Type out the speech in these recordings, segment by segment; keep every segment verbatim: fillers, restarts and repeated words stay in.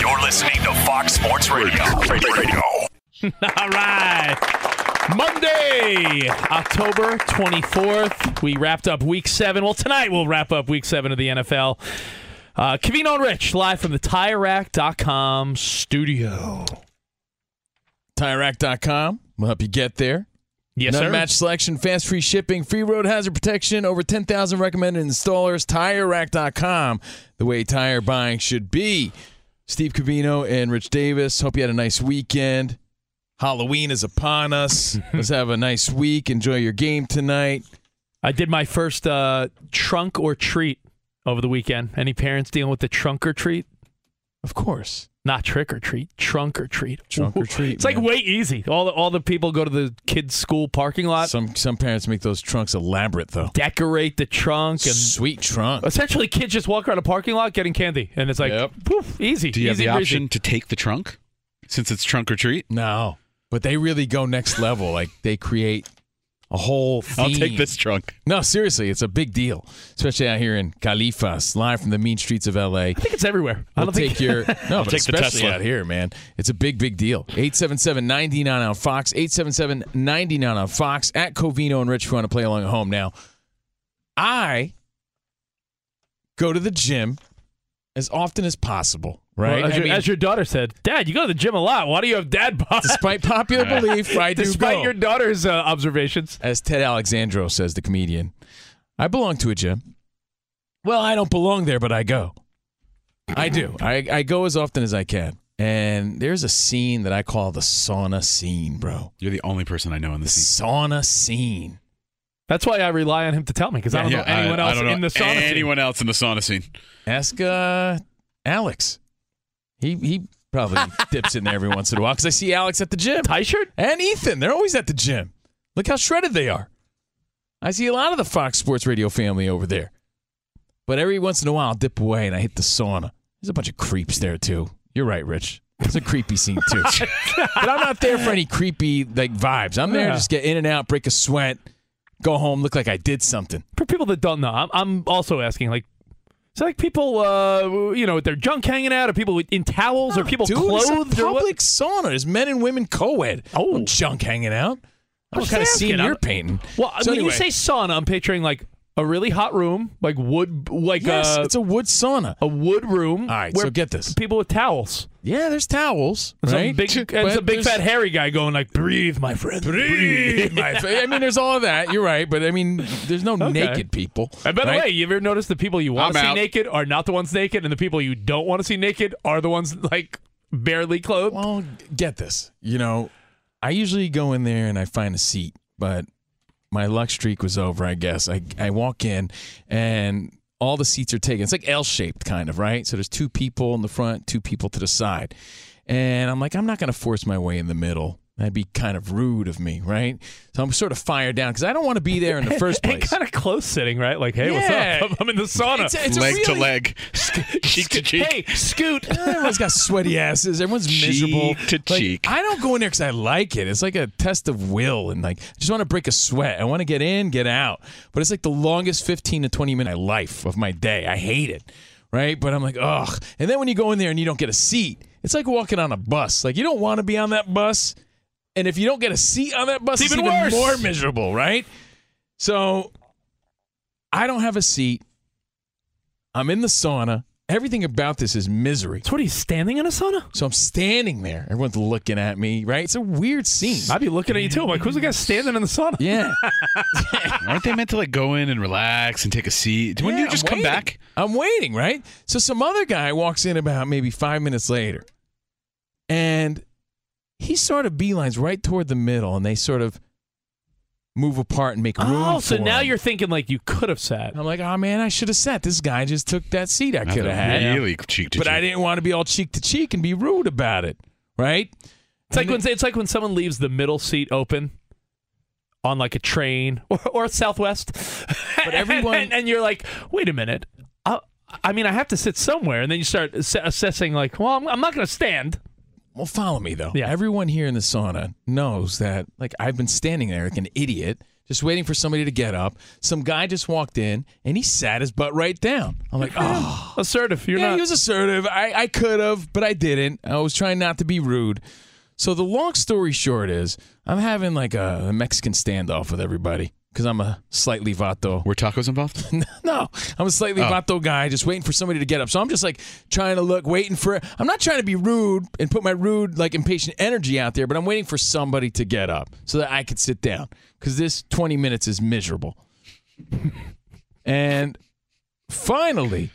You're listening to Fox Sports Radio. Radio. Radio. All right. Monday, October twenty-fourth. We wrapped up week seven. Well, tonight we'll wrap up week seven of the N F L. Uh, Covino and Rich, live from the Tire Rack dot com studio. Tire Rack dot com will help you get there. Yes, sir. Unmatched selection, fast free shipping, free road hazard protection, over ten thousand recommended installers. Tire Rack dot com, the way tire buying should be. Steve Covino and Rich Davis, hope you had a nice weekend. Halloween is upon us. Let's have a nice week. Enjoy your game tonight. I did my first uh, trunk or treat over the weekend. Any parents dealing with the trunk or treat? Of course. Not trick or treat, trunk or treat. Trunk or treat. It's man. like way easy. All the, all the people go to the kids' school parking lot. Some some parents make those trunks elaborate though. Decorate the trunk and sweet trunk. Essentially, kids just walk around a parking lot getting candy, and it's like yep. poof, easy. Do you easy, have the option easy. to take the trunk since it's trunk or treat? No, but they really go next level. Like they create a whole theme. I'll take this trunk. No, seriously, it's a big deal, especially out here in Califas, live from the mean streets of L A. I think it's everywhere. We'll I don't take think your no, but take especially the out here, man. It's a bbig, big deal. eight seven seven, nine nine on Fox. eight seven seven, nine nine on Fox. At Covino and Rich, if you want to play along at home. Now, I go to the gym as often as possible. Right, well, as, your, I mean, as your daughter said, Dad, you go to the gym a lot. Why do you have dad bod? Despite popular belief, I do Despite go. your daughter's uh, observations. As Ted Alexandro says, the comedian, I belong to a gym. Well, I don't belong there, but I go. I do. I, I go as often as I can. And there's a scene that I call the sauna scene, bro. You're the only person I know in the, the scene. Sauna scene. That's why I rely on him to tell me, because yeah, I don't yeah, know anyone I, else I know in the sauna anyone scene. Anyone else in the sauna scene. Ask uh, Alex. He he probably dips in there every once in a while because I see Alex at the gym. Tyshirt? And Ethan. They're always at the gym. Look how shredded they are. I see a lot of the Fox Sports Radio family over there. But every once in a while, I'll dip away and I hit the sauna. There's a bunch of creeps there, too. You're right, Rich. It's a creepy scene, too. But I'm not there for any creepy like vibes. I'm there yeah. to just get in and out, break a sweat, go home, look like I did something. For people that don't know, I'm, I'm also asking, like, it's so like people, uh, you know, with their junk hanging out, or people in towels, no, or people dude, clothed. Dude, it's a public sauna. There's men and women co-ed. Oh. No junk hanging out. What kind of scene you're painting? Well, so when anyway. you say sauna, I'm picturing like a really hot room, like wood, like yes, a, it's a wood sauna, a wood room. All right, so get this: people with towels. Yeah, there's towels, right? Some big, it's a big fat hairy guy going like, "Breathe, my friend, breathe, my friend." I mean, there's all of that. You're right, but I mean, there's no okay. naked people. And by the right? way, you ever noticed the people you want to see out. naked are not the ones naked, and the people you don't want to see naked are the ones like barely clothed? Well, get this. You know, I usually go in there and I find a seat, but my luck streak was over, I guess. I I walk in and all the seats are taken. It's like L-shaped kind of, right? So there's two people in the front, two people to the side. And I'm like, I'm not going to force my way in the middle. That'd be kind of rude of me, right? So I'm sort of fired down because I don't want to be there in the first place. It's kind of close sitting, right? Like, hey, yeah. what's up? I'm in the sauna. It's a, it's leg really... to leg. Sc- cheek to cheek. Hey, scoot. Everyone's got sweaty asses. Everyone's cheek miserable. Cheek to like, cheek. I don't go in there because I like it. It's like a test of will. And like, I just want to break a sweat. I want to get in, get out. But it's like the longest fifteen to twenty minute of my life of my day. I hate it, right? But I'm like, ugh. And then when you go in there and you don't get a seat, it's like walking on a bus. Like, you don't want to be on that bus. And if you don't get a seat on that bus, it's even, it's even worse. more miserable, right? So I don't have a seat. I'm in the sauna. Everything about this is misery. So what, are you standing in a sauna? So I'm standing there. Everyone's looking at me, right? It's a weird scene. I'd be looking at you too. I'm like, who's the guy standing in the sauna? Yeah. Aren't they meant to like go in and relax and take a seat? Wouldn't yeah, you just I'm come waiting. back? I'm waiting, right? So some other guy walks in about maybe five minutes later. And he sort of beelines right toward the middle, and they sort of move apart and make room oh, so for now him. You're thinking, like, you could have sat. And I'm like, oh, man, I should have sat. This guy just took that seat I could have had. Really cheek to but cheek. I didn't want to be all cheek to cheek and be rude about it, right? It's like, when, it's like when someone leaves the middle seat open on, like, a train or, or Southwest, but everyone and, and, and you're like, wait a minute. I, I mean, I have to sit somewhere, and then you start ass- assessing, like, well, I'm, I'm not going to stand. Well, follow me, though. Yeah. Everyone here in the sauna knows that, like, I've been standing there like an idiot, just waiting for somebody to get up. Some guy just walked in, and he sat his butt right down. I'm like, oh. Assertive. You're yeah, not. He was assertive. I, I could have, but I didn't. I was trying not to be rude. So the long story short is I'm having, like, a, a Mexican standoff with everybody because I'm a slightly vato. Were tacos involved? No. I'm a slightly oh. vato guy just waiting for somebody to get up. So I'm just, like, trying to look, waiting for it. I'm not trying to be rude and put my rude, like, impatient energy out there, but I'm waiting for somebody to get up so that I could sit down because this twenty minutes is miserable. And finally,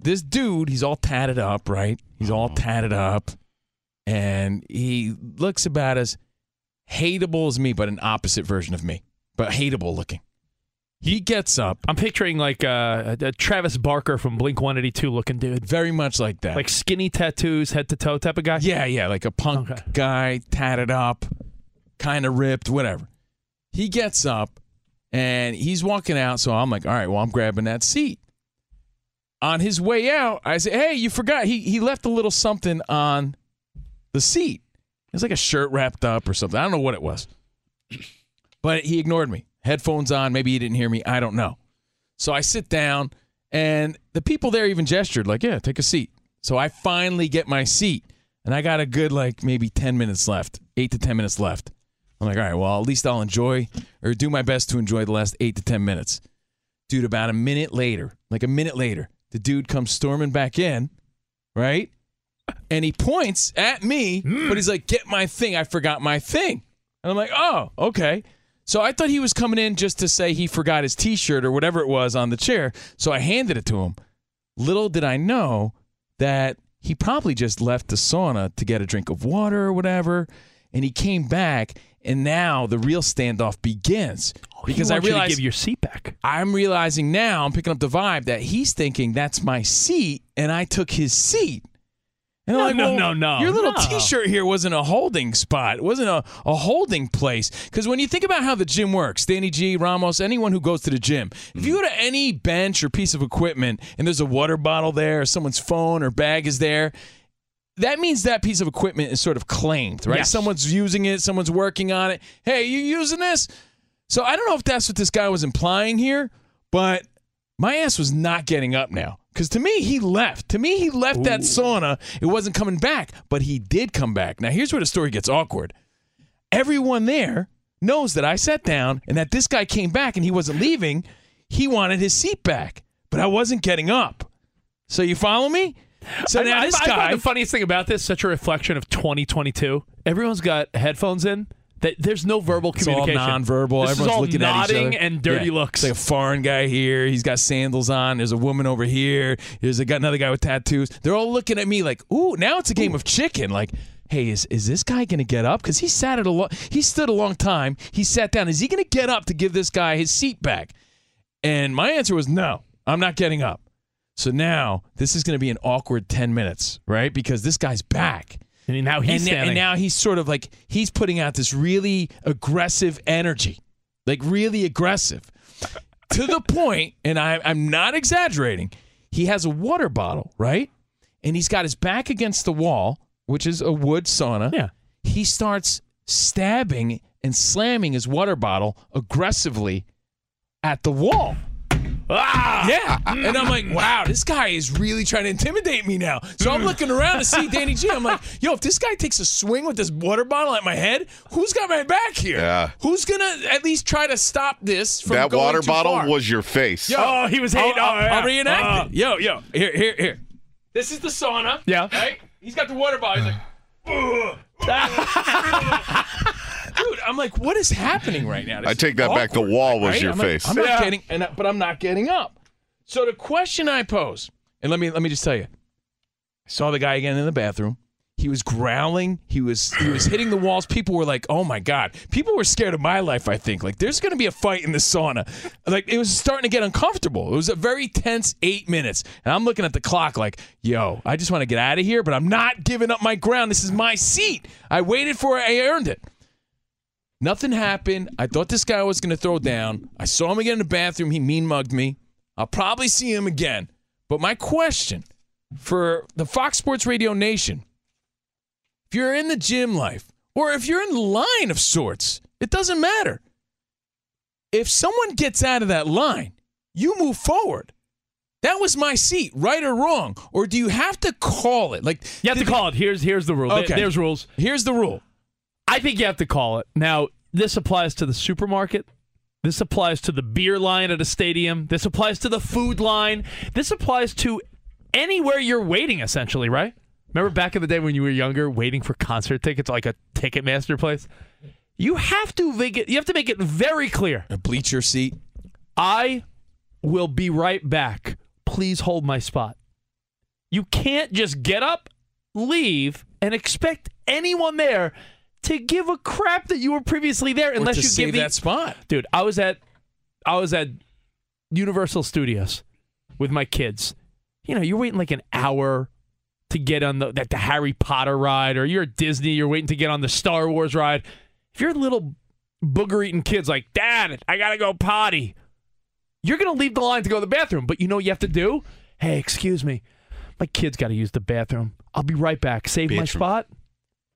this dude, he's all tatted up, right? He's all oh. tatted up. And he looks about as hateable as me, but an opposite version of me, but hateable looking. He gets up. I'm picturing like a, a Travis Barker from Blink one eighty-two looking dude. Very much like that. Like skinny tattoos, head to toe type of guy? Yeah, yeah, like a punk okay. guy, tatted up, kind of ripped, whatever. He gets up, and he's walking out, so I'm like, all right, well, I'm grabbing that seat. On his way out, I say, hey, you forgot. He, he left a little something on the seat. It was like a shirt wrapped up or something. I don't know what it was. But he ignored me. Headphones on. Maybe he didn't hear me. I don't know. So I sit down, and the people there even gestured, like, yeah, take a seat. So I finally get my seat, and I got a good, like, maybe ten minutes left, eight to ten minutes left. I'm like, all right, well, at least I'll enjoy or do my best to enjoy the last eight to ten minutes. Dude, about a minute later, like a minute later, the dude comes storming back in, right? And he points at me, mm. but he's like, get my thing. I forgot my thing. And I'm like, oh, okay. So I thought he was coming in just to say he forgot his T-shirt or whatever it was on the chair. So I handed it to him. Little did I know that he probably just left the sauna to get a drink of water or whatever. And he came back, and now the real standoff begins. Because I realized, you to give your seat back. I'm realizing now, I'm picking up the vibe, that he's thinking that's my seat, and I took his seat. And no, I'm like, no, well, no, no. Your little no. T-shirt here wasn't a holding spot. It wasn't a, a holding place. Because when you think about how the gym works, Danny G, Ramos, anyone who goes to the gym, if you go to any bench or piece of equipment and there's a water bottle there or someone's phone or bag is there, that means that piece of equipment is sort of claimed, right? Yes. Someone's using it. Someone's working on it. Hey, you using this? So I don't know if that's what this guy was implying here, but my ass was not getting up now. Because to me, he left. To me, he left Ooh. that sauna. It wasn't coming back, but he did come back. Now, here's where the story gets awkward. Everyone there knows that I sat down and that this guy came back and he wasn't leaving. He wanted his seat back, but I wasn't getting up. So you follow me? So now I, this I, guy. I the funniest thing about this, such a reflection of twenty twenty-two. Everyone's got headphones in. That there's no verbal communication. It's all non-verbal. This Everyone's is all looking at each other. Nodding and dirty yeah. looks. It's like a foreign guy here. He's got sandals on. There's a woman over here. There's a, got another guy with tattoos. They're all looking at me like, ooh, now it's a game ooh. of chicken. Like, hey, is is this guy going to get up? Because he sat at a lo- he stood a long time. He sat down. Is he going to get up to give this guy his seat back? And my answer was no. I'm not getting up. So now this is going to be an awkward ten minutes, right? Because this guy's back. And now he's and, and now he's sort of like, he's putting out this really aggressive energy, like really aggressive to the point. And I, I'm not exaggerating. He has a water bottle, right? And he's got his back against the wall, which is a wood sauna. Yeah. He starts stabbing and slamming his water bottle aggressively at the wall. Ah, yeah, and I'm like, wow, this guy is really trying to intimidate me now. So I'm looking around to see Danny G. I'm like, yo, if this guy takes a swing with this water bottle at my head, who's got my back here? Yeah. Who's gonna at least try to stop this from that going water too bottle far? Was your face. Yo, oh, he was hating. I'll, I'll, oh, yeah. I'll reenact uh, it. Yo, yo, here, here, here. This is the sauna. Yeah, right. He's got the water bottle. He's like, ugh, ugh, ugh. Dude, I'm like, what is happening right now? This I take that awkward, back. The wall was right? your I'm face. Like, I'm not yeah. getting, and I, but I'm not getting up. So the question I pose, and let me let me just tell you, I saw the guy again in the bathroom. He was growling. He was he was hitting the walls. People were like, oh my god. People were scared of my life. I think like there's going to be a fight in the sauna. Like it was starting to get uncomfortable. It was a very tense eight minutes, and I'm looking at the clock like, yo, I just want to get out of here, but I'm not giving up my ground. This is my seat. I waited for it. I earned it. Nothing happened. I thought this guy was going to throw down. I saw him again in the bathroom. He mean-mugged me. I'll probably see him again. But my question for the Fox Sports Radio Nation, if you're in the gym life or if you're in line of sorts, it doesn't matter. If someone gets out of that line, you move forward. That was my seat, right or wrong? Or do you have to call it? Like You have to call it. Here's, here's the rule. Okay. There's rules. Here's the rule. I think you have to call it. Now, this applies to the supermarket. This applies to the beer line at a stadium. This applies to the food line. This applies to anywhere you're waiting, essentially, right? Remember back in the day when you were younger, waiting for concert tickets, like a Ticketmaster place? You have to make it, you have to make it very clear. A bleacher seat. I will be right back. Please hold my spot. You can't just get up, leave, and expect anyone there to give a crap that you were previously there, unless or to you save give the, that spot, dude. I was at, I was at Universal Studios with my kids. You know, you're waiting like an hour to get on the that the Harry Potter ride, or you're at Disney, you're waiting to get on the Star Wars ride. If you're little booger-eating kids like, Dad, I gotta go potty, you're gonna leave the line to go to the bathroom. But you know what you have to do? Hey, excuse me, my kid's got to use the bathroom. I'll be right back. Save Beatrice. my spot.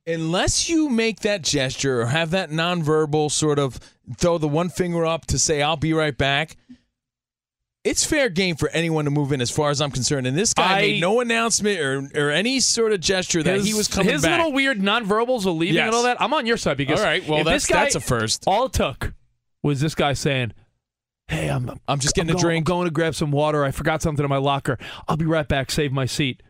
Unless you make that gesture or have that nonverbal sort of throw the one finger up to say, I'll be right back, it's fair game for anyone to move in as far as I'm concerned. And this guy I, made no announcement or, or any sort of gesture that his, he was coming his back. His little weird nonverbals of leaving yes. and all that, I'm on your side. Because all right, well, that's, guy, that's a first. All it took was this guy saying, hey, I'm, I'm, I'm just getting I'm a going, drink. I'm going to grab some water. I forgot something in my locker. I'll be right back. Save my seat.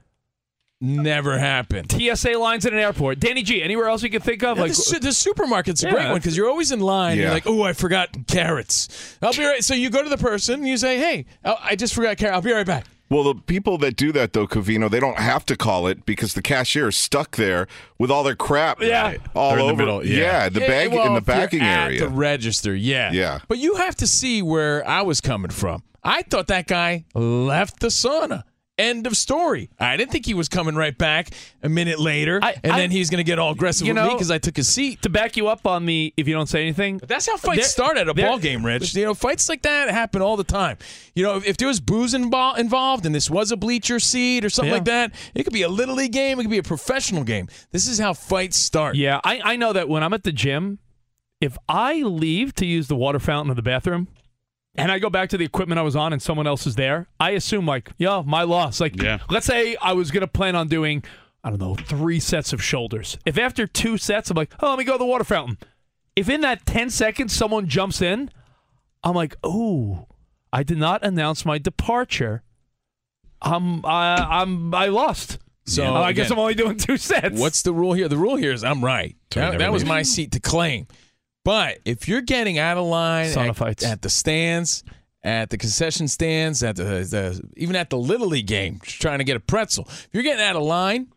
Never happened. T S A lines at an airport. Danny G, anywhere else you can think of? Yeah, like the, the supermarket's a yeah. great one because you're always in line. Yeah. You're like, oh, I forgot carrots. I'll be right. So you go to the person and you say, hey, I just forgot carrots. I'll be right back. Well, the people that do that, though, Covino, they don't have to call it because the cashier is stuck there with all their crap yeah. all They're over. In the middle, yeah. yeah, the bag yeah, well, in the backing area. At the register, yeah. yeah. But you have to see where I was coming from. I thought that guy left the sauna. End of story. I didn't think he was coming right back a minute later, I, and I, then he's going to get all aggressive you know, with me because I took his seat. To back you up on the, if you don't say anything. But that's how fights start at a ball game, Rich. You know, fights like that happen all the time. You know, if, if there was booze invo- involved and this was a bleacher seat or something yeah. like that, it could be a Little League game. It could be a professional game. This is how fights start. Yeah, I, I know that when I'm at the gym, if I leave to use the water fountain or the bathroom, and I go back to the equipment I was on and someone else is there, I assume, like, yo, my loss. Like, yeah. let's say I was going to plan on doing, I don't know, three sets of shoulders. If after two sets, I'm like, oh, let me go to the water fountain. If in that ten seconds someone jumps in, I'm like, oh, I did not announce my departure. I'm I, I'm I lost. So yeah, I again, guess I'm only doing two sets. What's the rule here? The rule here is I'm right. That, that was my seat to claim. But if you're getting out of line at, at the stands, at the concession stands, at the, the even at the Little League game, just trying to get a pretzel, if you're getting out of line,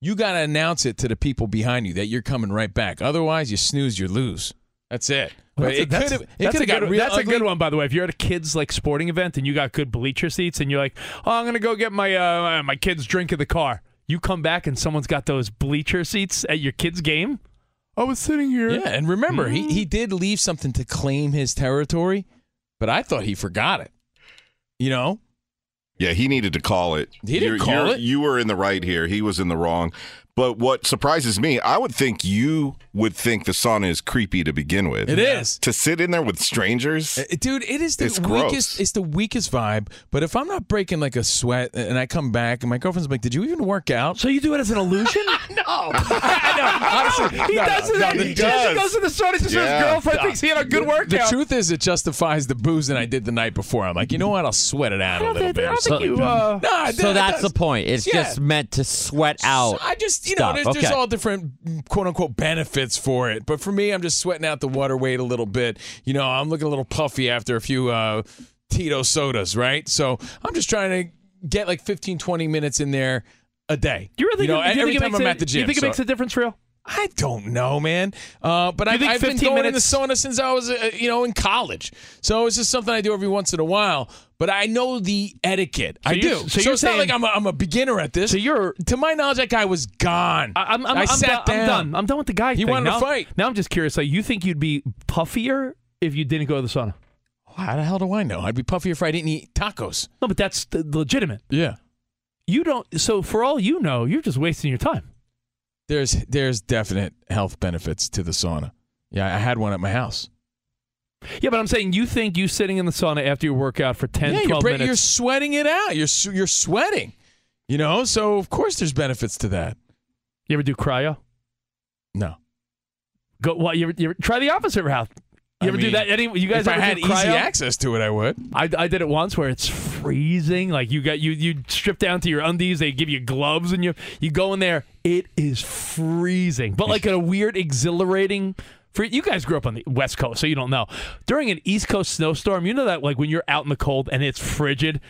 you got to announce it to the people behind you that you're coming right back. Otherwise, you snooze, you lose. That's it. Well, that's it could have that's, a good, got real that's a good one, by the way. If you're at a kids like sporting event and you got good bleacher seats and you're like, oh, I'm gonna go get my uh, my kids drink in the car. You come back and someone's got those bleacher seats at your kids' game. I was sitting here. Yeah, and remember, mm-hmm. he he did leave something to claim his territory, but I thought he forgot it. You know. Yeah, he needed to call it. He didn't you're, call you're, it. You were in the right here. He was in the wrong. But what surprises me, I would think you would think the sauna is creepy to begin with. It is. To sit in there with strangers. Dude, it is the it's weakest gross. It's the weakest vibe. But if I'm not breaking like a sweat and I come back and my girlfriend's like, did you even work out? So you do it as an illusion? No. I know. Honestly, no, he no, does no, it. No, he does. He goes to the sauna just yeah. his girlfriend thinks he had a good the, workout. The truth is it justifies the booze that I did the night before. I'm like, you know what? I'll sweat it out a little bit. I don't think you, uh, no, so that's the point. It's yeah. just meant to sweat out. I just You know, there's, okay. there's all different quote-unquote benefits for it. But for me, I'm just sweating out the water weight a little bit. You know, I'm looking a little puffy after a few uh, Tito sodas, right? So I'm just trying to get like fifteen, twenty minutes in there a day. You really you know, do you every think time I'm a, at the gym. You think so. It makes a difference, real? I don't know, man. Uh, but I, I've been going minutes? in the sauna since I was, uh, you know, in college. So it's just something I do every once in a while. But I know the etiquette. So I do. So, so you're it's saying, not like I'm a, I'm a beginner at this. So you're, to my knowledge, that guy was gone. I, I'm, I'm, I sat I'm done, down. I'm done. I'm done with the guy. He thing. wanted now, to fight. Now I'm just curious. Like, you think you'd be puffier if you didn't go to the sauna? How the hell do I know? I'd be puffier if I didn't eat tacos. No, but that's legitimate. Yeah. You don't. So for all you know, you're just wasting your time. There's there's definite health benefits to the sauna. Yeah, I had one at my house. Yeah, but I'm saying you think you sitting in the sauna after your workout for ten, yeah, twelve you're break, minutes. You're sweating it out. You're you're sweating. You know, so of course there's benefits to that. You ever do cryo? No. Go. Well, you ever, you ever try the opposite route. You I ever mean, do that? Any, you guys if ever I had easy access to it, I would. I, I did it once where it's freezing. Like you got you you strip down to your undies. They give you gloves, and you you go in there. It is freezing, but like a weird, exhilarating. Free, you guys grew up on the West Coast, so you don't know. During an East Coast snowstorm, you know that like when you're out in the cold and it's frigid.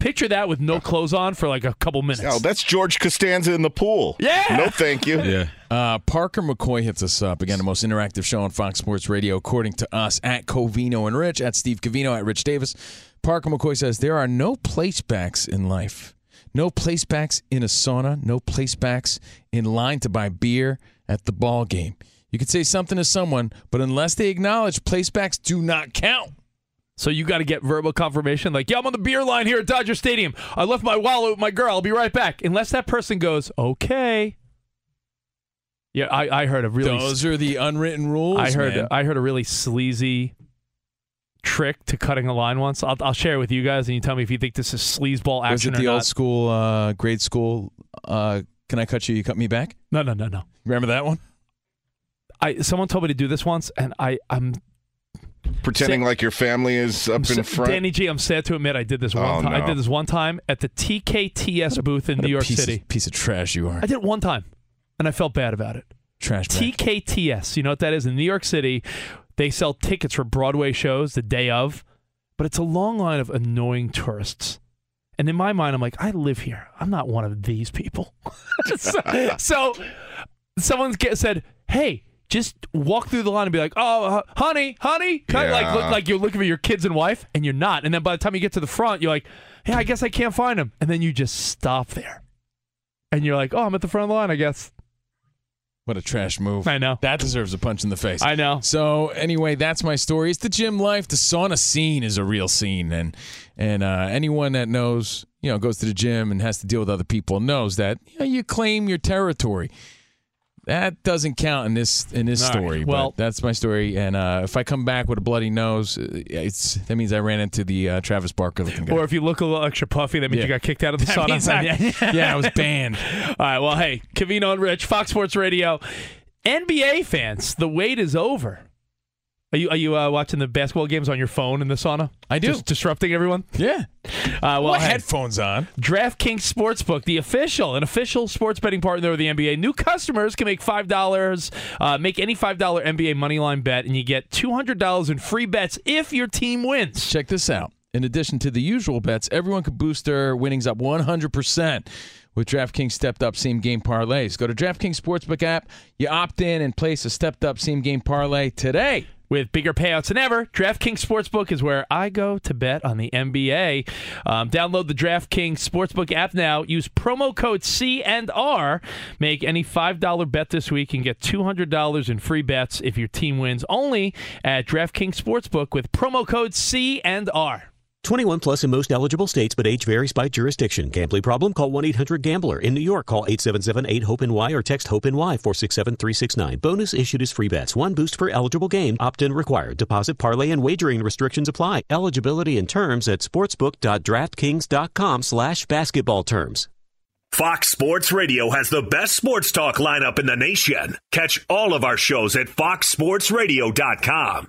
Picture that with no clothes on for like a couple minutes. Oh, that's George Costanza in the pool. Yeah. No, thank you. Yeah. Uh, Parker McCoy hits us up. Again, the most interactive show on Fox Sports Radio, according to us, at Covino and Rich, at Steve Covino, at Rich Davis. Parker McCoy says, there are no placebacks in life. No placebacks in a sauna. No placebacks in line to buy beer at the ball game. You could say something to someone, but unless they acknowledge, placebacks do not count. So you got to get verbal confirmation like, yeah, I'm on the beer line here at Dodger Stadium. I left my wallet with my girl. I'll be right back. Unless that person goes, okay. Yeah, I, I heard a really... Those are the unwritten rules, I heard man. I heard a really sleazy trick to cutting a line once. I'll, I'll share it with you guys, and you tell me if you think this is sleazeball action or not. Was it the old school, uh, grade school, uh, can I cut you, you cut me back? No, no, no, no. Remember that one? I Someone told me to do this once, and I, I'm... Pretending sad. Like your family is up I'm in front. Danny G, I'm sad to admit I did this one oh, time. No. I did this one time at the T K T S what booth in New York piece City. Of, piece of trash you are. I did it one time, and I felt bad about it. Trash T K T S, back. You know what that is? In New York City, they sell tickets for Broadway shows the day of, but it's a long line of annoying tourists. And in my mind, I'm like, I live here. I'm not one of these people. so, so someone said, hey, just walk through the line and be like, oh, honey, honey. Yeah. Like, look, like you're looking for your kids and wife, and you're not. And then by the time you get to the front, you're like, hey, I guess I can't find them. And then you just stop there. And you're like, oh, I'm at the front of the line, I guess. What a trash move. I know. That deserves a punch in the face. I know. So anyway, that's my story. It's the gym life. The sauna scene is a real scene. And and uh, anyone that knows, you know, goes to the gym and has to deal with other people knows that you, know, you claim your territory. That doesn't count in this in this All story. Right. Well, but that's my story, and uh, if I come back with a bloody nose, it's that means I ran into the uh, Travis Barker looking guy. Or if you look a little extra puffy, that means yeah. you got kicked out of the that sauna. I, yeah, I was banned. All right. Well, hey, Covino and Rich, Fox Sports Radio, N B A fans. The wait is over. Are you are you uh, watching the basketball games on your phone in the sauna? I do. Just disrupting everyone? Yeah. Uh, well, headphones on. DraftKings Sportsbook, the official, an official sports betting partner of the N B A. New customers can make five dollars, uh, make any five dollars N B A moneyline bet, and you get two hundred dollars in free bets if your team wins. Check this out. In addition to the usual bets, everyone could boost their winnings up one hundred percent with DraftKings stepped-up same-game parlays. Go to DraftKings Sportsbook app. You opt in and place a stepped-up same-game parlay today. With bigger payouts than ever, DraftKings Sportsbook is where I go to bet on the N B A. Um, download the DraftKings Sportsbook app now. Use promo code C and R. Make any five dollar bet this week and get two hundred dollars in free bets if your team wins. Only at DraftKings Sportsbook with promo code C and R. twenty-one plus in most eligible states, but age varies by jurisdiction. Gambling problem? Call one eight hundred gambler. In New York, call eight seven seven eight hope N Y or text HOPE-NY four six seven three six nine. Bonus issued as free bets. One boost per eligible game. Opt-in required. Deposit, parlay, and wagering restrictions apply. Eligibility and terms at sportsbook.draftkings.com slash basketball terms. Fox Sports Radio has the best sports talk lineup in the nation. Catch all of our shows at fox sports radio dot com.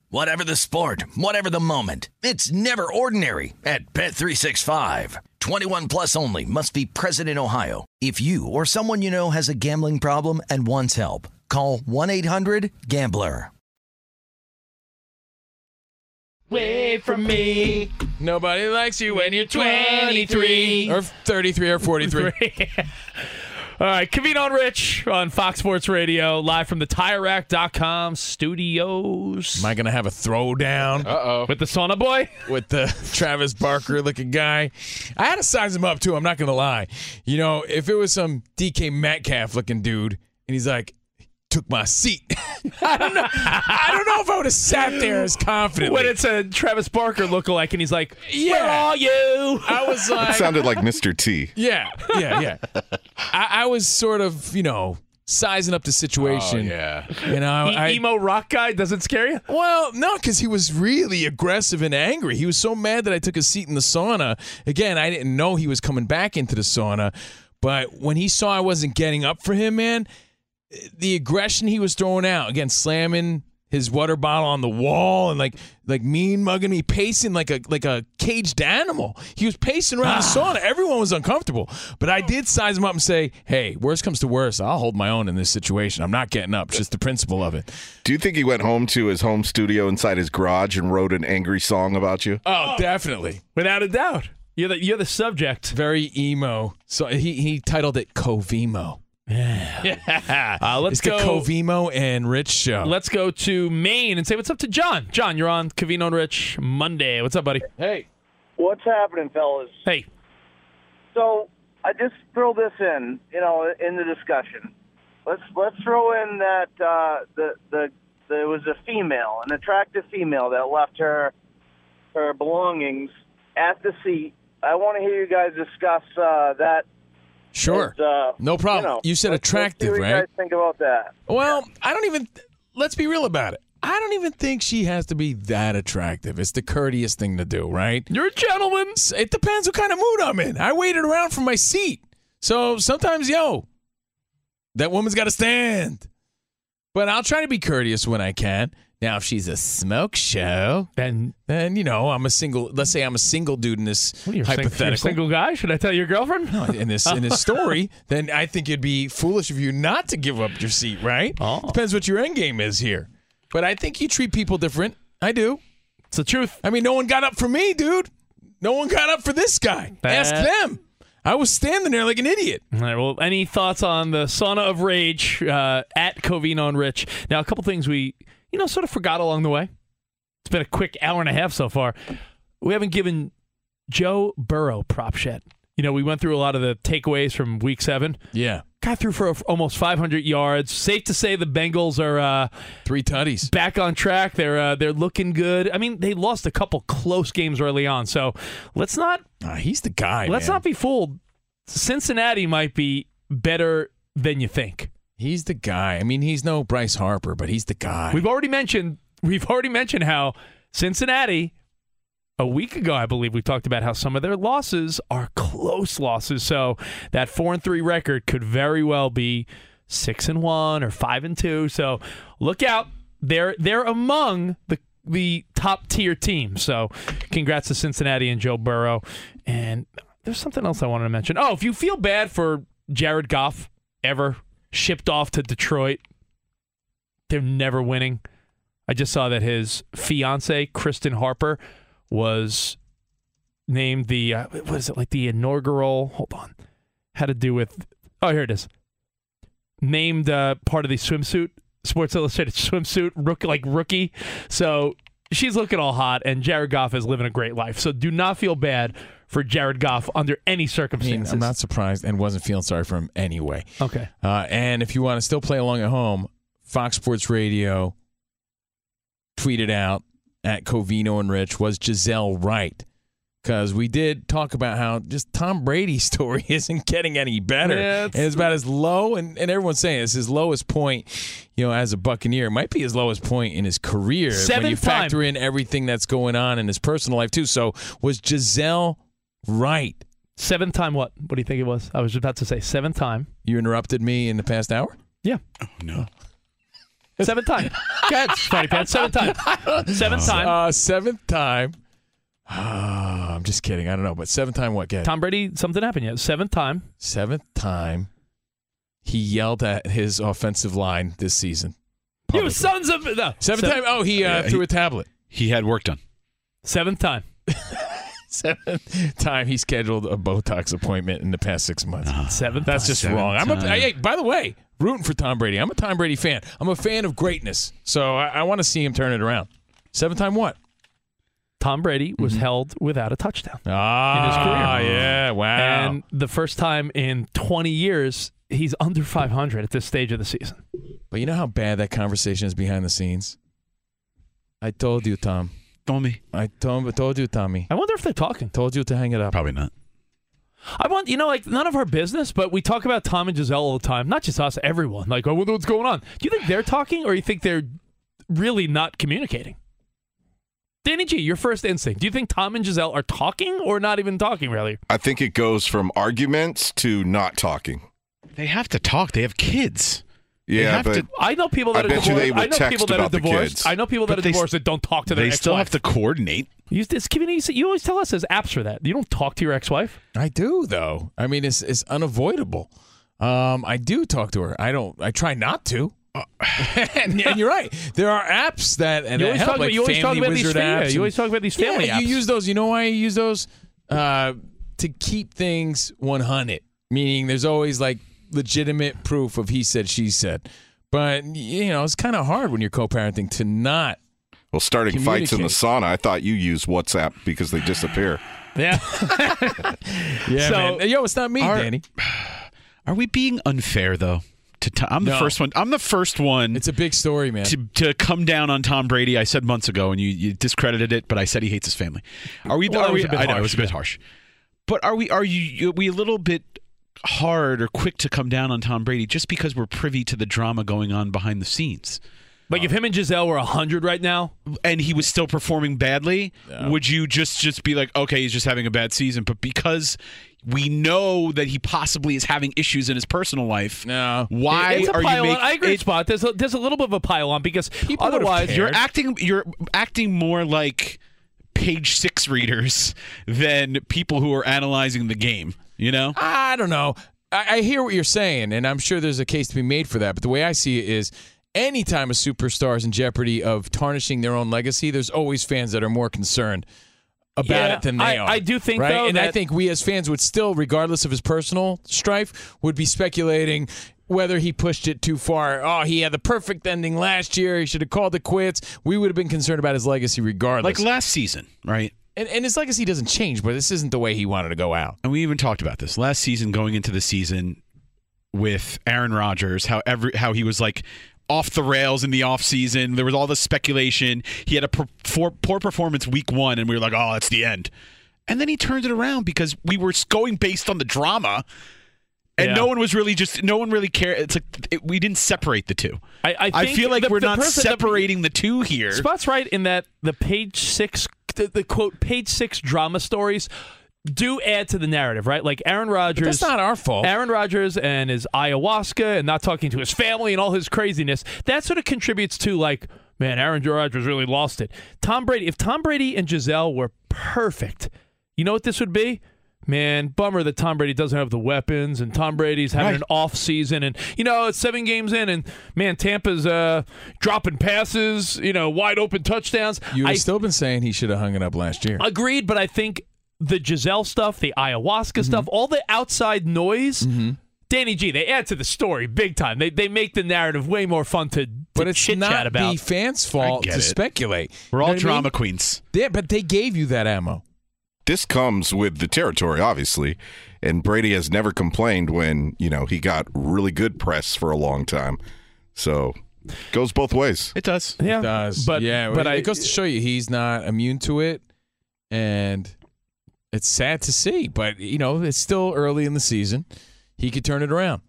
Whatever the sport, whatever the moment, it's never ordinary at Bet three sixty-five. twenty-one plus only. Must be present in Ohio. If you or someone you know has a gambling problem and wants help, call one eight hundred gambler. Away from me. Nobody likes you when you're twenty-three. Or thirty-three or forty-three. All right, Covino and Rich on Fox Sports Radio, live from the Tire Rack dot com studios. Am I going to have a throwdown? Uh-oh. With the sauna boy? With the Travis Barker-looking guy. I had to size him up, too. I'm not going to lie. You know, if it was some D K Metcalf-looking dude, and he's like, took my seat. I don't know. I don't know if I would have sat there as confidently. When it's a Travis Barker lookalike, and he's like, yeah. "Where are you?" I was like, it sounded like Mister T. Yeah, yeah, yeah. I, I was sort of, you know, sizing up the situation. Oh, yeah, you know, I, the emo rock guy doesn't scare you. Well, no, because he was really aggressive and angry. He was so mad that I took a seat in the sauna. Again, I didn't know he was coming back into the sauna, but when he saw I wasn't getting up for him, man. The aggression he was throwing out, again, slamming his water bottle on the wall and like like mean mugging me, pacing like a like a caged animal. He was pacing around ah. the sauna. Everyone was uncomfortable. But I did size him up and say, hey, worst comes to worst, I'll hold my own in this situation. I'm not getting up. It's just the principle of it. Do you think he went home to his home studio inside his garage and wrote an angry song about you? Oh, oh. Definitely. Without a doubt. You're the you're the subject. Very emo. So he he titled it Covimo. Yeah. yeah. Uh, let's it's go. The Covino and Rich show. Let's go to Maine and say what's up to John. John, you're on Covino and Rich Monday. What's up, buddy? Hey. What's happening, fellas? Hey. So I just throw this in, you know, in the discussion. Let's let's throw in that uh, the, the there was a female, an attractive female that left her her belongings at the seat. I want to hear you guys discuss uh, that. Sure. And, uh, no problem. You know, you said attractive, right? What do you guys think about that? Well, I don't even th- – let's be real about it. I don't even think she has to be that attractive. It's the courteous thing to do, right? You're a gentleman. It depends what kind of mood I'm in. I waited around for my seat. So sometimes, yo, that woman's got to stand. But I'll try to be courteous when I can. Now, if she's a smoke show, then, then you know, I'm a single. Let's say I'm a single dude in this what are you, hypothetical. You're a single guy? Should I tell your girlfriend? No, in this in this story, then I think it'd be foolish of you not to give up your seat, right? Oh. Depends what your end game is here. But I think you treat people different. I do. It's the truth. I mean, no one got up for me, dude. No one got up for this guy. That- Ask them. I was standing there like an idiot. All right, well, any thoughts on the sauna of rage uh, at Covino and Rich? Now, a couple things we... You know, sort of forgot along the way. It's been a quick hour and a half so far. We haven't given Joe Burrow props yet. You know, we went through a lot of the takeaways from week seven. Yeah. Got through for almost five hundred yards. Safe to say the Bengals are uh, three tutties back on track. They're uh, they're looking good. I mean, they lost a couple close games early on. So let's not. Uh, he's the guy. Let's man. not be fooled. Cincinnati might be better than you think. He's the guy. I mean, he's no Bryce Harper, but he's the guy. We've already mentioned we've already mentioned how Cincinnati, a week ago, I believe, we talked about how some of their losses are close losses. So that four and three record could very well be six and one or five and two. So look out. They're they're among the the top tier teams. So congrats to Cincinnati and Joe Burrow. And there's something else I wanted to mention. Oh, if you feel bad for Jared Goff ever. Shipped off to Detroit. They're never winning. I just saw that his fiancée, Kristen Harper, was named the, uh, what is it, like the inaugural, hold on, had to do with, oh, here it is. Named uh, part of the swimsuit, Sports Illustrated swimsuit, rook, like rookie. So she's looking all hot, and Jared Goff is living a great life. So do not feel bad for Jared Goff under any circumstances. I mean, I'm not surprised and wasn't feeling sorry for him anyway. Okay. Uh, and if you want to still play along at home, Fox Sports Radio tweeted out at Covino and Rich, was Giselle right? Because we did talk about how just Tom Brady's story isn't getting any better. Yeah, it's, and it's about as low, and, and everyone's saying it's his lowest point, you know, as a Buccaneer. It might be his lowest point in his career when you factor time. in everything that's going on in his personal life, too. So was Giselle right? Seventh time what? What do you think it was? I was about to say seventh time. You interrupted me in the past hour? Yeah. Oh, no. Seventh time. That's funny, Pat. Seventh time. Seventh time. Uh, seventh time. Uh, I'm just kidding. I don't know. But seventh time what? Get Tom Brady, something happened yet. Seventh time. Seventh time. He yelled at his offensive line this season. Publicly. You sons of... No. Seventh, seventh time. Oh, he uh, yeah, threw he, a tablet. He had work done. Seventh time. Seventh time he scheduled a Botox appointment in the past six months. Uh, Seventh. That's just seventh wrong. I'm a, I, by the way, rooting for Tom Brady. I'm a Tom Brady fan. I'm a fan of greatness. So I, I want to see him turn it around. Seventh time what? Tom Brady was mm-hmm. held without a touchdown ah, in his career. Yeah, wow. And the first time in twenty years, he's under five hundred at this stage of the season. But you know how bad that conversation is behind the scenes? I told you, Tom. Tommy. I told, told you, Tommy. I wonder if they're talking. Told you to hang it up. Probably not. I want, you know, like, none of our business, but we talk about Tom and Giselle all the time. Not just us, everyone. Like, I wonder what's going on. Do you think they're talking or you think they're really not communicating? Danny G, your first instinct. Do you think Tom and Giselle are talking or not even talking, really? I think it goes from arguments to not talking. They have to talk. They have kids. Yeah, but to, I know people that I are bet divorced. You they I know people that are divorced. I know people that but are they, divorced that don't talk to their ex-wife. They still have to coordinate. You, this, you always tell us there's apps for that. You don't talk to your ex-wife. I do, though. I mean, it's it's unavoidable. Um, I do talk to her. I don't. I try not to. Uh, and, and you're right. There are apps that and you always help, talk like Family Wizard apps. You always talk about these family yeah, apps. You use those. You know why you use those? Uh, to keep things one hundred, meaning there's always like. legitimate proof of he said, she said. But, you know, it's kind of hard when you're co-parenting to not Well, starting fights in the sauna, I thought you used WhatsApp because they disappear. Yeah. yeah, so, man. Yo, it's not me, are, Danny. Are we being unfair, though? To Tom, I'm the no. first one. I'm the first one. It's a big story, man. To, to come down on Tom Brady, I said months ago, and you, you discredited it, but I said he hates his family. Are we? Well, are we I harsh, know, it was a bit yeah. harsh. But are we? Are you? Are we a little bit... hard or quick to come down on Tom Brady just because we're privy to the drama going on behind the scenes? Like, um, if him and Giselle were one hundred right now and he was still performing badly, yeah. would you just, just be like, okay, he's just having a bad season? But because we know that he possibly is having issues in his personal life, no. why it's a are pile you making... I agree, it, Spot. There's a, there's a little bit of a pile on because otherwise you're acting, you're acting more like page six readers than people who are analyzing the game. You know? I don't know. I, I hear what you're saying, and I'm sure there's a case to be made for that. But the way I see it is anytime a superstar is in jeopardy of tarnishing their own legacy, there's always fans that are more concerned about yeah, it than they I, are. I do think, right? though, And that- I think we as fans would still, regardless of his personal strife, would be speculating whether he pushed it too far. Oh, he had the perfect ending last year. He should have called it quits. We would have been concerned about his legacy regardless. Like last season, right? And, and his legacy doesn't change, but this isn't the way he wanted to go out. And we even talked about this last season, going into the season with Aaron Rodgers, how every how he was like off the rails in the offseason. There was all this speculation. He had a per, for, poor performance week one, and we were like, oh, that's the end. And then he turned it around because we were going based on the drama. And yeah. no one was really just, no one really cared. It's like, it, we didn't separate the two. I, I, think I feel like the, we're the not person, separating the, the two here. Spot's right in that the page six, the, the quote, page six drama stories do add to the narrative, right? Like Aaron Rodgers. But that's not our fault. Aaron Rodgers and his ayahuasca and not talking to his family and all his craziness. That sort of contributes to like, man, Aaron Rodgers really lost it. Tom Brady, if Tom Brady and Giselle were perfect, you know what this would be? Man, bummer that Tom Brady doesn't have the weapons, and Tom Brady's having right. an off season, and you know it's seven games in, and man, Tampa's uh, dropping passes, you know, wide open touchdowns. You've still been saying he should have hung it up last year. Agreed, but I think the Giselle stuff, the ayahuasca mm-hmm. stuff, all the outside noise, mm-hmm. Danny G, they add to the story big time. They they make the narrative way more fun to, to but it's chit-chat about. But it's not the fans' fault to it. speculate. We're all you know drama I mean? queens. Yeah, but they gave you that ammo. This comes with the territory, obviously, and Brady has never complained when, you know, he got really good press for a long time. So it goes both ways. It does. Yeah. It does. But, yeah, but it, I, it goes to show you he's not immune to it, and it's sad to see. But, you know, it's still early in the season. He could turn it around.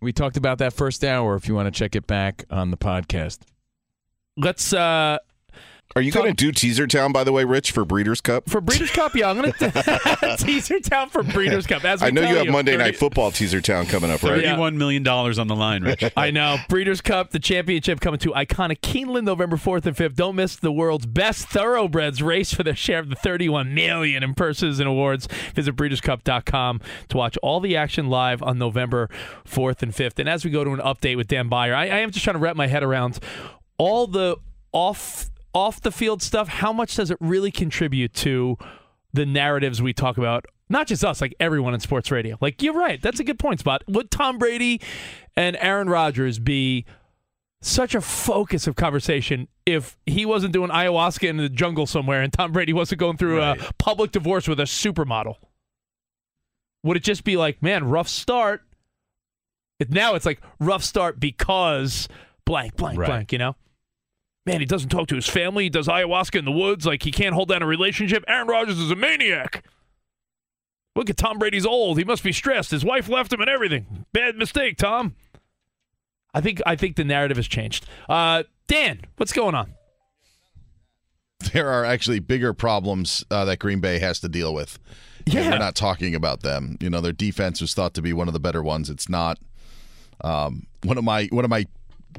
We talked about that first hour if you want to check it back on the podcast. Let's uh Are you going to do Teaser Town, by the way, Rich, for Breeders' Cup? For Breeders' Cup, yeah, I'm going to Teaser Town for Breeders' Cup. As I know you have you, Monday thirty Night Football Teaser Town coming up, right? thirty-one million dollars on the line, Rich. I know. Breeders' Cup, the championship coming to iconic Keeneland November fourth and fifth. Don't miss the world's best thoroughbreds race for their share of the thirty-one million dollars in purses and awards. Visit breeders cup dot com to watch all the action live on November fourth and fifth. And as we go to an update with Dan Beyer, I, I am just trying to wrap my head around all the off- Off the field stuff, how much does it really contribute to the narratives we talk about? Not just us, like everyone in sports radio. Like, you're right. That's a good point, Spot. Would Tom Brady and Aaron Rodgers be such a focus of conversation if he wasn't doing ayahuasca in the jungle somewhere and Tom Brady wasn't going through right. a public divorce with a supermodel? Would it just be like, man, rough start? Now it's like rough start because blank, blank, right. blank, you know? Man, he doesn't talk to his family. He does ayahuasca in the woods. Like, he can't hold down a relationship. Aaron Rodgers is a maniac. Look at Tom Brady's old. He must be stressed. His wife left him and everything. Bad mistake, Tom. I think I think the narrative has changed. Uh, Dan, what's going on? There are actually bigger problems uh, that Green Bay has to deal with. Yeah. We're not talking about them. You know, their defense was thought to be one of the better ones. It's not. Um, one of my one of my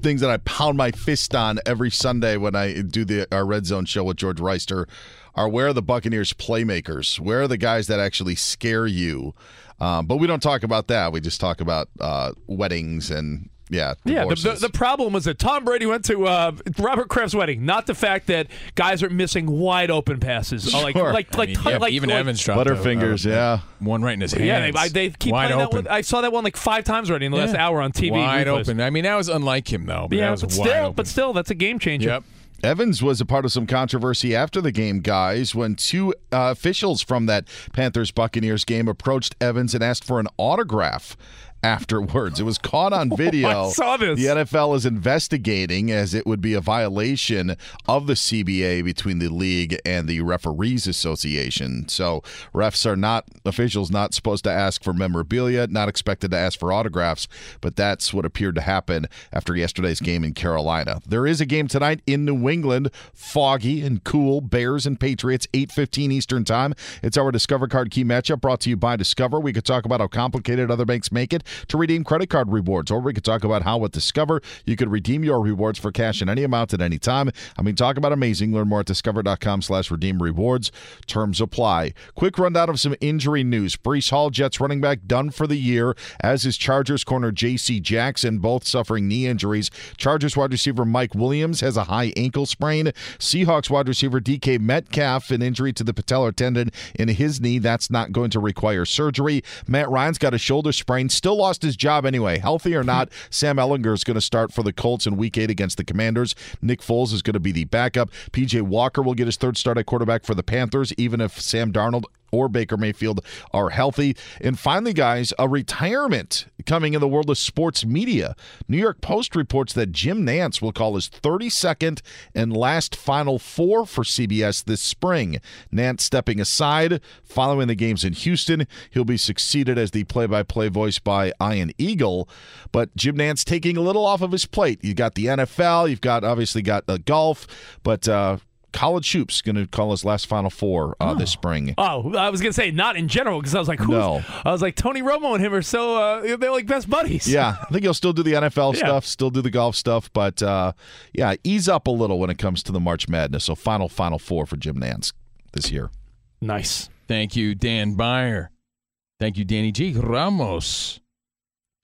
things that I pound my fist on every Sunday when I do the our Red Zone show with George Reister are where are the Buccaneers playmakers? Where are the guys that actually scare you? Um, but we don't talk about that. We just talk about uh, weddings and, yeah, divorces. Yeah, the, the, the problem was that Tom Brady went to uh, Robert Kraft's wedding, not the fact that guys are missing wide open passes. Sure. Like, like, I like, mean, ton, yeah, like even like, Evans dropped butterfingers, yeah. One right in his hand. Yeah, they, they keep wide playing open. That one. I saw that one like five times already in the yeah. last hour on T V. Wide replays. Open. I mean, that was unlike him, though. But yeah, that was but, wide still, open. but still, that's a game changer. Yep. Evans was a part of some controversy after the game, guys, when two uh, officials from that Panthers-Buccaneers game approached Evans and asked for an autograph afterwards. It was caught on video. Oh, I saw this. The N F L is investigating as it would be a violation of the C B A between the league and the Referees Association. So refs are not, officials not supposed to ask for memorabilia, not expected to ask for autographs, but that's what appeared to happen after yesterday's game in Carolina. There is a game tonight in New England, foggy and cool, Bears and Patriots, eight fifteen Eastern Time. It's our Discover Card Key matchup brought to you by Discover. We could talk about how complicated other banks make it to redeem credit card rewards, or we could talk about how with Discover you could redeem your rewards for cash in any amount at any time. I mean, talk about amazing. Learn more at discover dot com slash redeem rewards. Terms apply. Quick rundown of some injury news. Breece Hall, Jets running back, done for the year, as is Chargers corner J C Jackson, both suffering knee injuries. Chargers wide receiver Mike Williams has a high ankle sprain. Seahawks wide receiver D K Metcalf, an injury to the patellar tendon in his knee. That's not going to require surgery. Matt Ryan's got a shoulder sprain, still lost his job anyway. Healthy or not, Sam Ehlinger is going to start for the Colts in Week eight against the Commanders. Nick Foles is going to be the backup. P J Walker will get his third start at quarterback for the Panthers, even if Sam Darnold or Baker Mayfield are healthy. And finally, guys, a retirement coming in the world of sports media. New York Post reports that Jim Nantz will call his thirty-second and last Final Four for C B S this spring. Nantz stepping aside following the games in Houston. He'll be succeeded as the play-by-play voice by Ian Eagle. But Jim Nantz taking a little off of his plate. You've got the N F L. You've got obviously got the golf. But uh College Hoops going to call his last Final Four uh, oh. this spring. Oh, I was going to say not in general because I was like, who's? No. I was like, Tony Romo and him are so uh, they're like best buddies. Yeah, I think he'll still do the N F L yeah. stuff, still do the golf stuff, but uh, yeah, ease up a little when it comes to the March Madness. So final Final Four for Jim Nantz this year. Nice. Thank you, Dan Beyer. Thank you, Danny G. Ramos.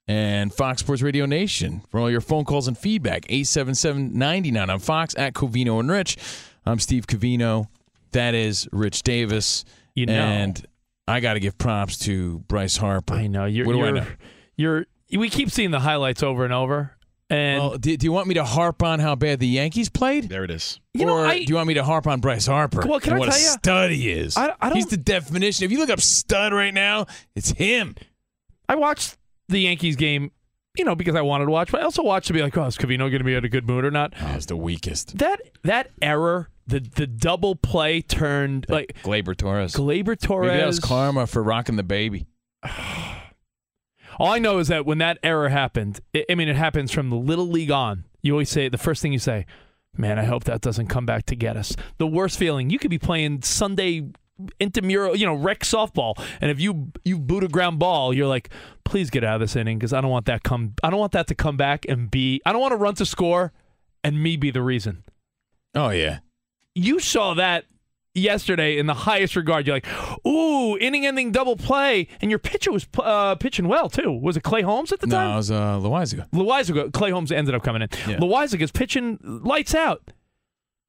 And Fox Sports Radio Nation for all your phone calls and feedback. eight seven seven, nine nine on Fox at Covino and Rich. I'm Steve Covino. That is Rich Davis. You know. And I got to give props to Bryce Harper. I know. You're, what do you're, I know? You're, we keep seeing the highlights over and over. And well, do, do you want me to harp on how bad the Yankees played? There it is. You or know, I, do you want me to harp on Bryce Harper? Well, can I what tell a you, stud he is. I, I don't, He's the definition. If you look up stud right now, it's him. I watched the Yankees game, you know, because I wanted to watch, but I also watched to be like, oh, is Covino going to be in a good mood or not? Oh, it's the weakest. That that error, the the double play turned the, like Gleyber Torres. Gleyber Torres. Maybe that was karma for rocking the baby. All I know is that when that error happened, it, I mean, it happens from the little league on. You always say the first thing you say, man, I hope that doesn't come back to get us. The worst feeling. You could be playing Sunday intramural, you know, rec softball, and if you you boot a ground ball, you're like, please get out of this inning because I don't want that come I don't want that to come back and be I don't want to run to score and me be the reason. Oh yeah. You saw that yesterday in the highest regard. You're like, ooh, inning ending double play, and your pitcher was uh, pitching well too. Was it Clay Holmes at the no, time? No, it was uh, Luizaga. Luizaga. Clay Holmes ended up coming in. Yeah. Luizaga's pitching lights out.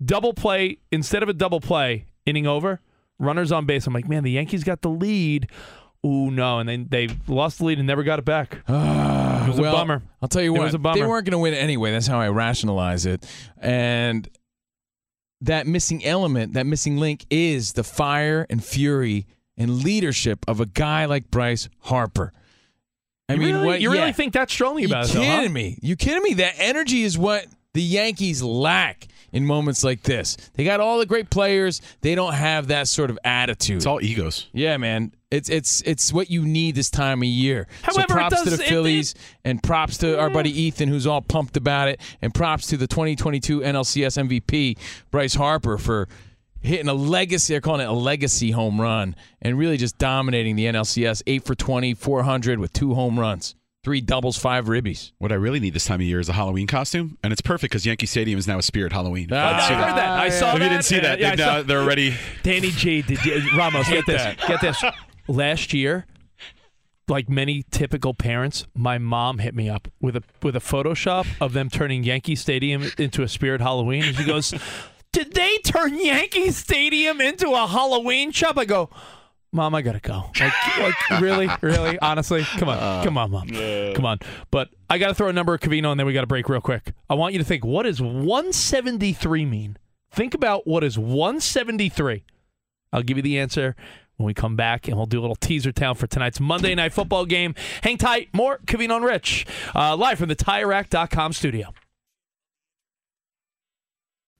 Double play instead of a double play, inning over. Runners on base. I'm like, man, the Yankees got the lead. Ooh, no. And then they lost the lead and never got it back. Uh, it was well, a bummer. I'll tell you what. It was a bummer. They weren't going to win anyway. That's how I rationalize it. And that missing element, that missing link is the fire and fury and leadership of a guy like Bryce Harper. I you mean, really, what, you yeah. really think that strongly about it? You kidding though, huh? me? You kidding me? That energy is what the Yankees lack in moments like this. They got all the great players. They don't have that sort of attitude. It's all egos. Yeah, man. It's it's it's what you need this time of year. However, so props it does, to the Phillies it, it, and props to yeah. our buddy Ethan, who's all pumped about it, and props to the twenty twenty-two N L C S M V P, Bryce Harper, for hitting a legacy, they're calling it a legacy home run, and really just dominating the N L C S, eight for twenty, four hundred with two home runs. Three doubles, five ribbies. What I really need this time of year is a Halloween costume, and it's perfect because Yankee Stadium is now a Spirit Halloween. Uh, I heard that. that. I saw if that. If you didn't see that, yeah, they, uh, they're already... Danny G. Did you, Ramos, get this. That. Get this. Last year, like many typical parents, my mom hit me up with a with a Photoshop of them turning Yankee Stadium into a Spirit Halloween. And she goes, did they turn Yankee Stadium into a Halloween shop? I go... Mom, I gotta go. Like, like really, really, honestly, come on, uh, come on, mom, yeah. come on. But I gotta throw a number at Covino, and then we gotta break real quick. I want you to think: what does one seventy-three mean? Think about what is one seventy-three. I'll give you the answer when we come back, and we'll do a little teaser town for tonight's Monday Night Football game. Hang tight, more Covino and Rich uh, live from the Tire Rack dot com studio.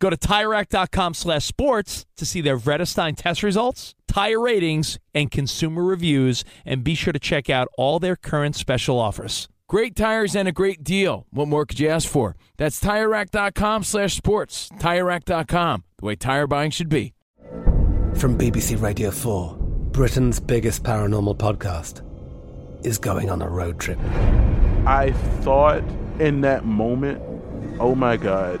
Go to Tire Rack dot com slash sports to see their Vredestein test results, tire ratings, and consumer reviews, and be sure to check out all their current special offers. Great tires and a great deal. What more could you ask for? That's Tire Rack dot com slash sports. Tire Rack dot com, the way tire buying should be. From B B C Radio four, Britain's biggest paranormal podcast is going on a road trip. I thought in that moment, oh my God,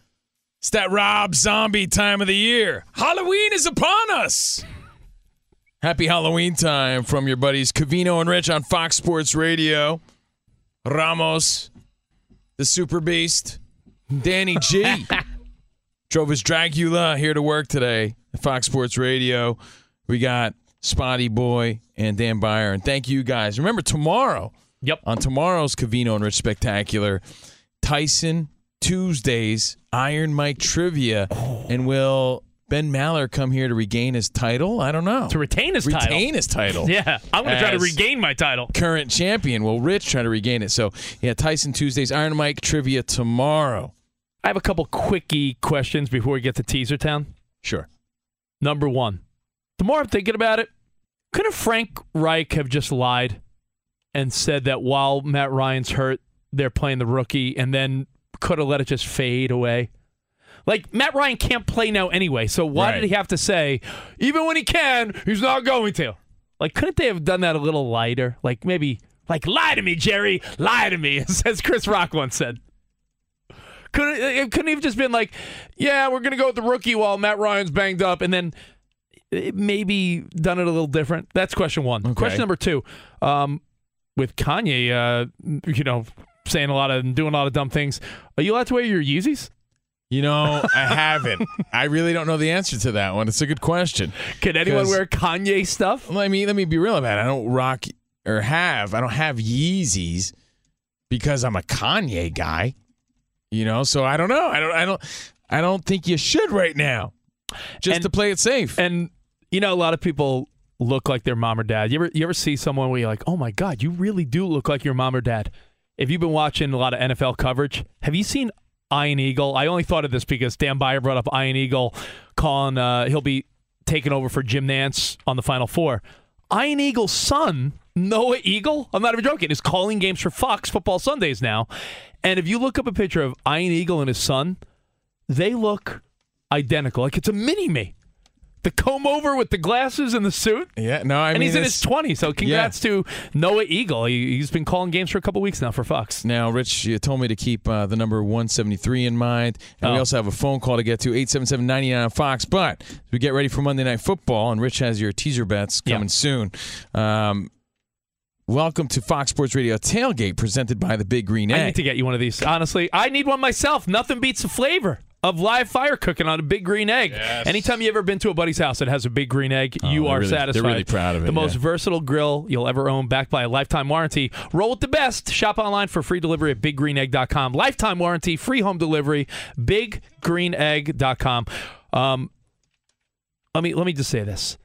It's that Rob Zombie time of the year. Halloween is upon us. Happy Halloween time from your buddies Covino and Rich on Fox Sports Radio. Ramos, the super beast, Danny G. drove his Dragula here to work today at Fox Sports Radio. We got Spotty Boy and Dan Beyer. And thank you guys. Remember tomorrow, yep, on tomorrow's Covino and Rich Spectacular, Tyson Tuesday's Iron Mike Trivia, oh. and will Ben Maller come here to regain his title? I don't know. To retain his retain title. Retain his title. Yeah, I'm going to try to regain my title. Current champion. Well, Rich try to regain it. So, yeah, Tyson Tuesday's Iron Mike Trivia tomorrow. I have a couple quickie questions before we get to Teaser Town. Sure. Number one, the more I'm thinking about it, couldn't Frank Reich have just lied and said that while Matt Ryan's hurt, they're playing the rookie, and then could have let it just fade away? Like, Matt Ryan can't play now anyway, so why right. did he have to say, even when he can, he's not going to? Like, couldn't they have done that a little lighter? Like, maybe, like, lie to me, Jerry, lie to me, as Chris Rock once said. Couldn't it couldn't have just been like, yeah, we're going to go with the rookie while Matt Ryan's banged up, and then maybe done it a little different? That's question one. Okay. Question number two, um, with Kanye, uh, you know, saying a lot of and doing a lot of dumb things. Are you allowed to wear your Yeezys? You know, I haven't. I really don't know the answer to that one. It's a good question. Can anyone wear Kanye stuff? Well, I mean, let me be real about it. I don't rock or have. I don't have Yeezys because I'm a Kanye guy. You know, so I don't know. I don't. I don't. I don't think you should right now, just and, to play it safe. And you know, a lot of people look like their mom or dad. You ever you ever see someone where you're like, oh my God, you really do look like your mom or dad. If you've been watching a lot of N F L coverage, have you seen Ian Eagle? I only thought of this because Dan Beyer brought up Ian Eagle calling, uh, he'll be taking over for Jim Nantz on the Final Four. Ian Eagle's son, Noah Eagle, I'm not even joking, is calling games for Fox Football Sundays now. And if you look up a picture of Ian Eagle and his son, they look identical. Like, it's a mini-me. The comb over with the glasses and the suit. Yeah, no, I mean, and he's in his twenties, so congrats yeah. to Noah Eagle. He, he's been calling games for a couple weeks now for Fox. Now, Rich, you told me to keep uh, the number one seventy-three in mind, and oh. we also have a phone call to get to, eight seven seven, nine nine on Fox. But as we get ready for Monday Night Football, and Rich has your teaser bets coming yeah. soon. Um, welcome to Fox Sports Radio Tailgate, presented by the Big Green Egg. I need to get you one of these. Honestly, I need one myself. Nothing beats the flavor of live fire cooking on a Big Green Egg. Yes. Anytime you've ever been to a buddy's house that has a Big Green Egg, oh, you are really satisfied. They're really proud of it. The yeah. most versatile grill you'll ever own, backed by a lifetime warranty. Roll with the best. Shop online for free delivery at big green egg dot com. Lifetime warranty, free home delivery, big green egg dot com. Um, let me let me just say this.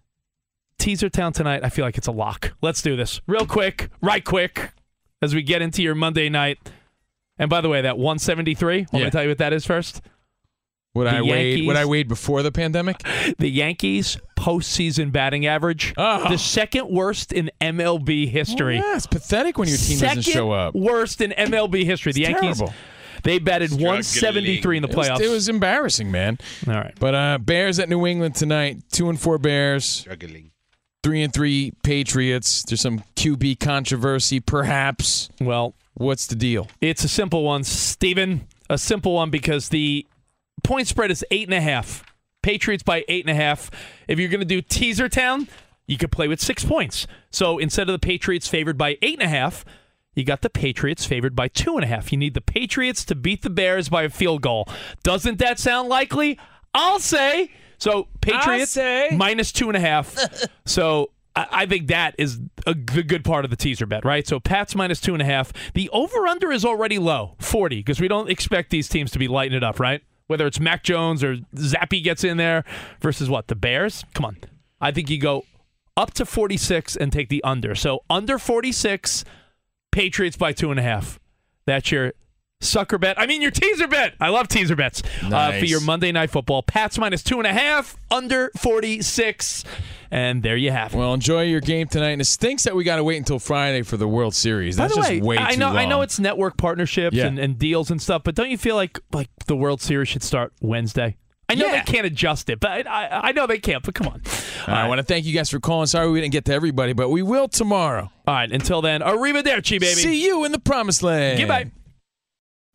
Teaser Town tonight, I feel like it's a lock. Let's do this. Real quick, right quick, as we get into your Monday night. And by the way, that one seventy-three, want yeah. me to tell you what that is first? Would I, weighed, would I weighed before the pandemic? The Yankees' postseason batting average, oh. the second worst in M L B history. Well, yeah, it's pathetic when your team second doesn't show up. Worst in M L B history. It's the Yankees, terrible. They batted Struck one seventy-three in the playoffs. It was, it was embarrassing, man. All right. But uh, Bears at New England tonight, two and four Bears. Struggling. Three and three Patriots. There's some Q B controversy, perhaps. Well, what's the deal? It's a simple one, Steven. A simple one because the point spread is eight and a half. Patriots by eight and a half. If you're going to do Teaser Town, you could play with six points. So instead of the Patriots favored by eight and a half, You got the Patriots favored by two and a half. You need the Patriots to beat the Bears by a field goal. Doesn't that sound likely? I'll say. So Patriots say. minus two and a half. So I, I think that is a good, good part of the teaser bet, right? So Pats minus two and a half. The over-under is already low, forty, because we don't expect these teams to be lighting it up, right? Whether it's Mac Jones or Zappy gets in there versus what? The Bears? Come on. I think you go up to forty-six and take the under. So under forty-six, Patriots by two and a half. That's your sucker bet. I mean, your teaser bet. I love teaser bets. Nice. Uh, for your Monday Night Football. Pats minus two and a half, under forty-six. And there you have it. Well, enjoy your game tonight. And it stinks that we got to wait until Friday for the World Series. That's By the way, just way I know, too long. I know it's network partnerships yeah. and, and deals and stuff, but don't you feel like like the World Series should start Wednesday? I know yeah. they can't adjust it, but I, I know they can't, but come on. All right. I want to thank you guys for calling. Sorry we didn't get to everybody, but we will tomorrow. All right, until then, arrivederci, baby. See you in the promised land. Goodbye.